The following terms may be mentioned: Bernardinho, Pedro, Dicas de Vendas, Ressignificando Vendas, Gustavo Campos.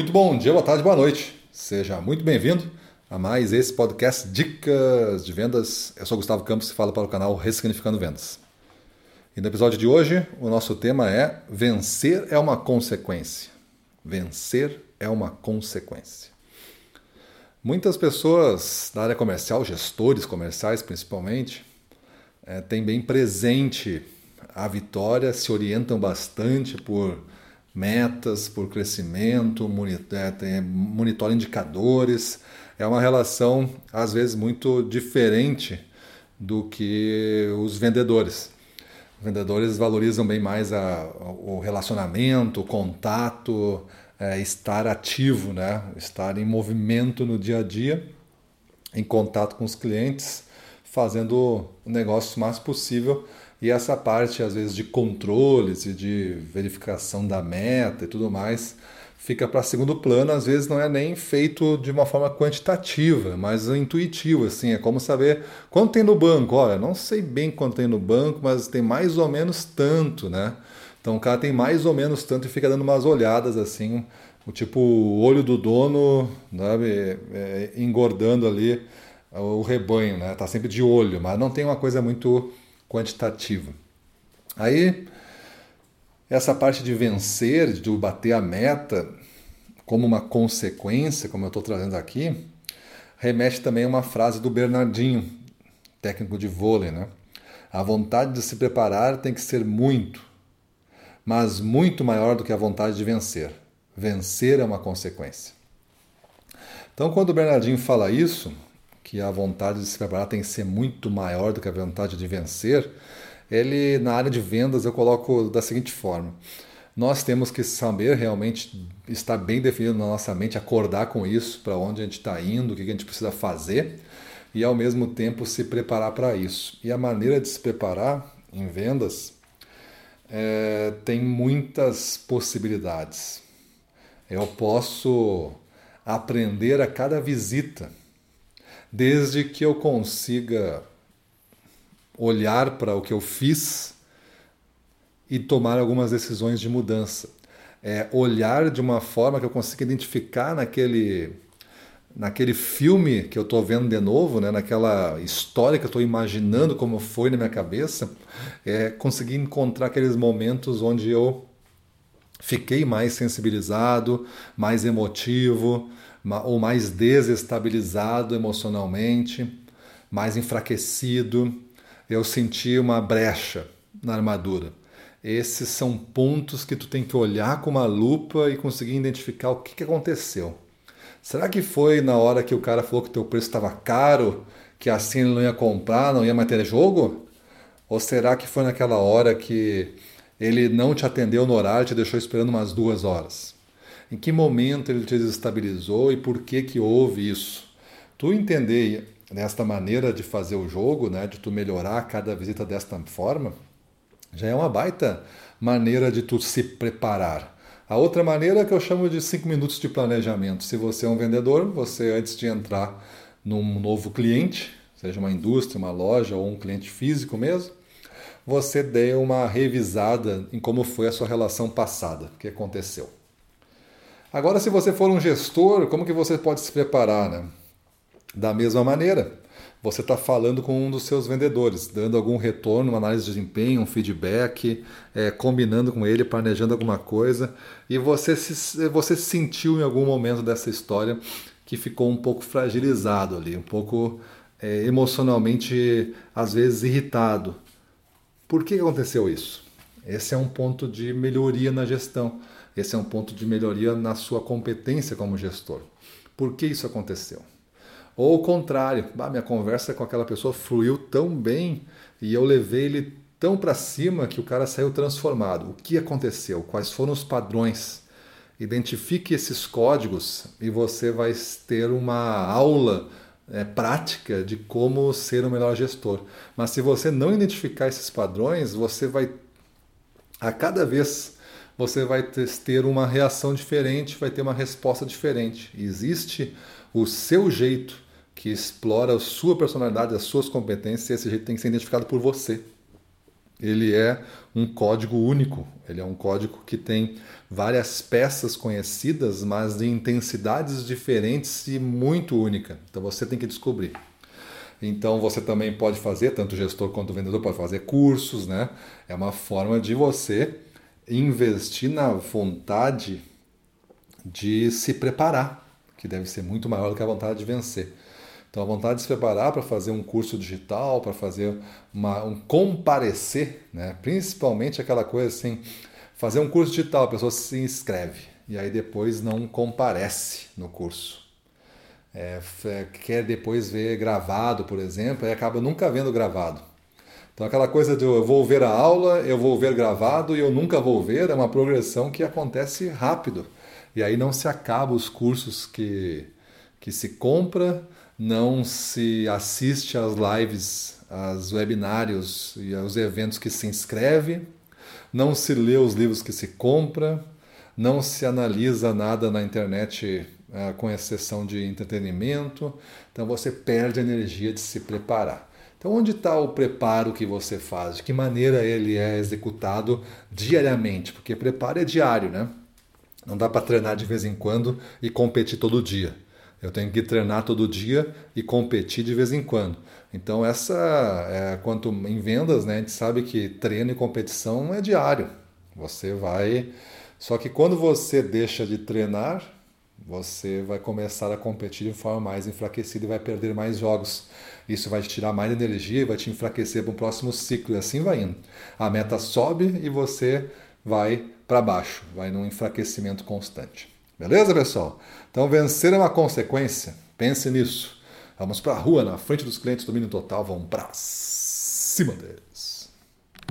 Muito bom dia, boa tarde, boa noite. Seja muito bem-vindo a mais esse podcast Dicas de Vendas. Eu sou Gustavo Campos e falo para o canal Ressignificando Vendas. E no episódio de hoje, o nosso tema é vencer é uma consequência. Vencer é uma consequência. Muitas pessoas da área comercial, gestores comerciais principalmente, têm bem presente a vitória, se orientam bastante por metas, por crescimento, monitora indicadores. É uma relação, às vezes, muito diferente do que os vendedores. Os vendedores valorizam bem mais o relacionamento, o contato, estar ativo, né? Estar em movimento no dia a dia, em contato com os clientes, fazendo o negócio o mais possível. E essa parte, às vezes, de controles e de verificação da meta e tudo mais, fica para segundo plano. Às vezes não é nem feito de uma forma quantitativa, mas intuitiva, assim. É como saber quanto tem no banco. Olha, não sei bem quanto tem no banco, mas tem mais ou menos tanto, né? Então o cara tem mais ou menos tanto e fica dando umas olhadas, assim, o tipo o olho do dono, sabe? Engordando ali o rebanho, né? Tá sempre de olho, mas não tem uma coisa muito quantitativo. Aí, essa parte de vencer, de bater a meta, como uma consequência, como eu estou trazendo aqui, remete também a uma frase do Bernardinho, técnico de vôlei, né? A vontade de se preparar tem que ser muito, mas muito maior do que a vontade de vencer. Vencer é uma consequência. Então, quando o Bernardinho fala isso, que a vontade de se preparar tem que ser muito maior do que a vontade de vencer, ele, na área de vendas, eu coloco da seguinte forma. Nós temos que saber realmente, estar bem definido na nossa mente, acordar com isso, para onde a gente está indo, o que a gente precisa fazer, e ao mesmo tempo se preparar para isso. E a maneira de se preparar em vendas tem muitas possibilidades. Eu posso aprender a cada visita, desde que eu consiga olhar para o que eu fiz e tomar algumas decisões de mudança. Olhar de uma forma que eu consiga identificar naquele filme que eu estou vendo de novo, né, naquela história que eu estou imaginando como foi na minha cabeça, conseguir encontrar aqueles momentos onde eu fiquei mais sensibilizado, mais emotivo, ou mais desestabilizado emocionalmente, mais enfraquecido. Eu senti uma brecha na armadura. Esses são pontos que tu tem que olhar com uma lupa e conseguir identificar o que aconteceu. Será que foi na hora que o cara falou que teu preço estava caro, que assim ele não ia comprar, não ia mais ter jogo? Ou será que foi naquela hora que ele não te atendeu no horário, te deixou esperando umas 2 horas? Em que momento ele te desestabilizou e por que que houve isso? Tu entender desta maneira de fazer o jogo, né, de tu melhorar cada visita desta forma, já é uma baita maneira de tu se preparar. A outra maneira é que eu chamo de 5 minutos de planejamento. Se você é um vendedor, você antes de entrar num novo cliente, seja uma indústria, uma loja ou um cliente físico mesmo, você dê uma revisada em como foi a sua relação passada, o que aconteceu. Agora, se você for um gestor, como que você pode se preparar, né? Da mesma maneira, você está falando com um dos seus vendedores, dando algum retorno, uma análise de desempenho, um feedback, combinando com ele, planejando alguma coisa, e você sentiu em algum momento dessa história que ficou um pouco fragilizado ali, um pouco emocionalmente, às vezes, irritado. Por que aconteceu isso? Esse é um ponto de melhoria na gestão. Esse é um ponto de melhoria na sua competência como gestor. Por que isso aconteceu? Ou o contrário, minha conversa com aquela pessoa fluiu tão bem e eu levei ele tão para cima que o cara saiu transformado. O que aconteceu? Quais foram os padrões? Identifique esses códigos e você vai ter uma aula prática de como ser um melhor gestor. Mas se você não identificar esses padrões, você vai, a cada vez, você vai ter uma reação diferente, vai ter uma resposta diferente. Existe o seu jeito que explora a sua personalidade, as suas competências, e esse jeito tem que ser identificado por você. ele é um código único, ele é um código que tem várias peças conhecidas, mas de intensidades diferentes e muito única. Então você tem que descobrir. Então você também pode fazer, tanto o gestor quanto o vendedor pode fazer cursos, né? É uma forma de você investir na vontade de se preparar, que deve ser muito maior do que a vontade de vencer. Então a vontade de se preparar para fazer um curso digital, para fazer um comparecer, né? Principalmente aquela coisa assim, fazer um curso digital, a pessoa se inscreve e aí depois não comparece no curso. Quer depois ver gravado, por exemplo, e acaba nunca vendo gravado. Então aquela coisa de eu vou ver a aula, eu vou ver gravado e eu nunca vou ver, é uma progressão que acontece rápido. E aí não se acaba os cursos que se compra, não se assiste às lives, aos webinários e aos eventos que se inscreve, não se lê os livros que se compra, não se analisa nada na internet, com exceção de entretenimento. Então você perde a energia de se preparar. Então onde está o preparo que você faz? De que maneira ele é executado diariamente? Porque preparo é diário, né? Não dá para treinar de vez em quando e competir todo dia. Eu tenho que treinar todo dia e competir de vez em quando. Então quanto em vendas, né, a gente sabe que treino e competição é diário. Você vai... Só que quando você deixa de treinar, você vai começar a competir de forma mais enfraquecida e vai perder mais jogos. Isso vai te tirar mais energia e vai te enfraquecer para o próximo ciclo. E assim vai indo. A meta sobe e você vai para baixo. Vai num enfraquecimento constante. Beleza, pessoal? Então, vencer é uma consequência. Pense nisso. Vamos para a rua, na frente dos clientes, domínio total. Vamos para cima deles.